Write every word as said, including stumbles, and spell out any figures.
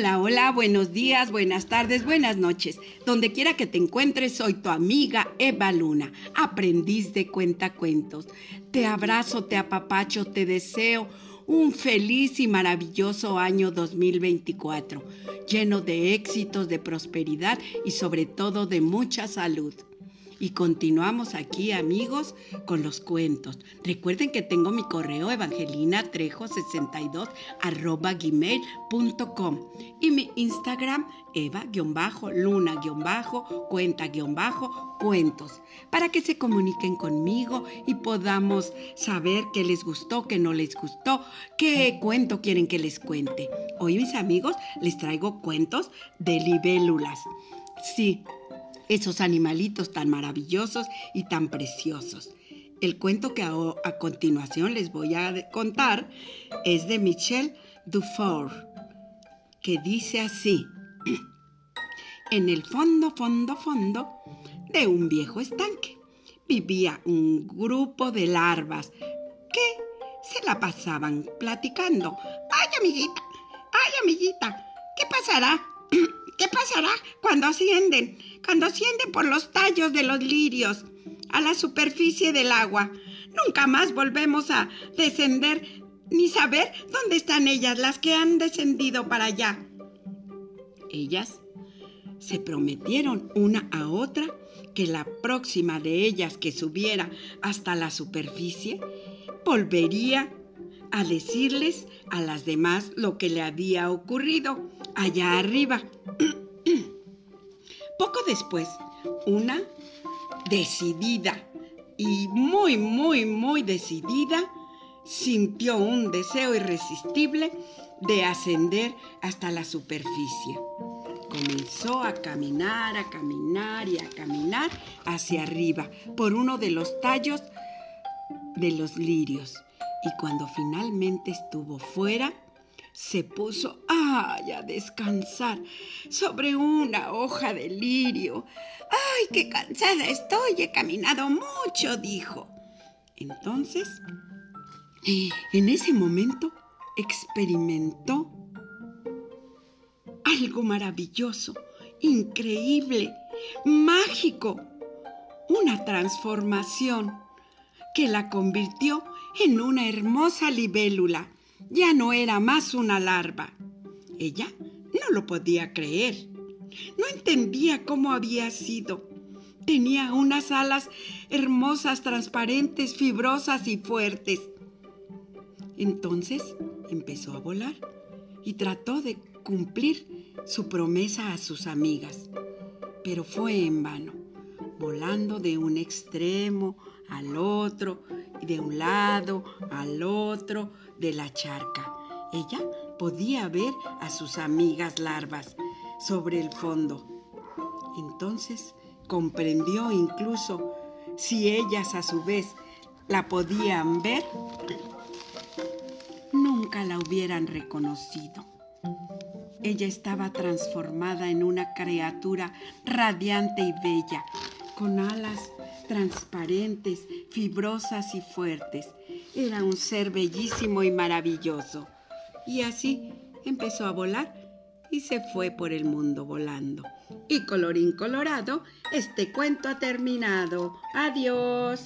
Hola, hola, buenos días, buenas tardes, buenas noches. Donde quiera que te encuentres, soy tu amiga Eva Luna, aprendiz de cuentacuentos. Te abrazo, te apapacho, te deseo un feliz y maravilloso año dos mil veinticuatro, lleno de éxitos, de prosperidad y sobre todo de mucha salud. Y continuamos aquí, amigos, con los cuentos. Recuerden que tengo mi correo evangelina trejo sesenta y dos arroba gmail punto com y mi Instagram eva guión bajo luna guión bajo cuenta guión bajo cuentos para que se comuniquen conmigo y podamos saber qué les gustó, qué no les gustó, qué cuento quieren que les cuente. Hoy, mis amigos, les traigo cuentos de libélulas. Sí, esos animalitos tan maravillosos y tan preciosos. El cuento que a, a continuación les voy a contar es de Michelle Dufour, que dice así. En el fondo, fondo, fondo de un viejo estanque vivía un grupo de larvas que se la pasaban platicando. ¡Ay, amiguita! ¡Ay, amiguita! ¿Qué pasará? ¿Qué pasará cuando ascienden, cuando ascienden por los tallos de los lirios a la superficie del agua? Nunca más volvemos a descender ni saber dónde están ellas, las que han descendido para allá. Ellas se prometieron una a otra que la próxima de ellas que subiera hasta la superficie volvería a decirles a las demás lo que le había ocurrido allá arriba. Poco después, una decidida y muy, muy, muy decidida sintió un deseo irresistible de ascender hasta la superficie. Comenzó a caminar, a caminar y a caminar hacia arriba por uno de los tallos de los lirios. Y cuando finalmente estuvo fuera, se puso ay, a descansar sobre una hoja de lirio. ¡Ay, qué cansada estoy! He caminado mucho, dijo. Entonces, en ese momento, experimentó algo maravilloso, increíble, mágico. Una transformación que la convirtió en una hermosa libélula. Ya no era más una larva. Ella no lo podía creer. No entendía cómo había sido. Tenía unas alas hermosas, transparentes, fibrosas y fuertes. Entonces empezó a volar y trató de cumplir su promesa a sus amigas. Pero fue en vano, volando de un extremo al otro, de un lado al otro de la charca. Ella podía ver a sus amigas larvas sobre el fondo. Entonces comprendió incluso si ellas a su vez la podían ver, nunca la hubieran reconocido. Ella estaba transformada en una criatura radiante y bella, con alas transparentes, fibrosas y fuertes. Era un ser bellísimo y maravilloso. Y así empezó a volar y se fue por el mundo volando. Y colorín colorado, este cuento ha terminado. ¡Adiós!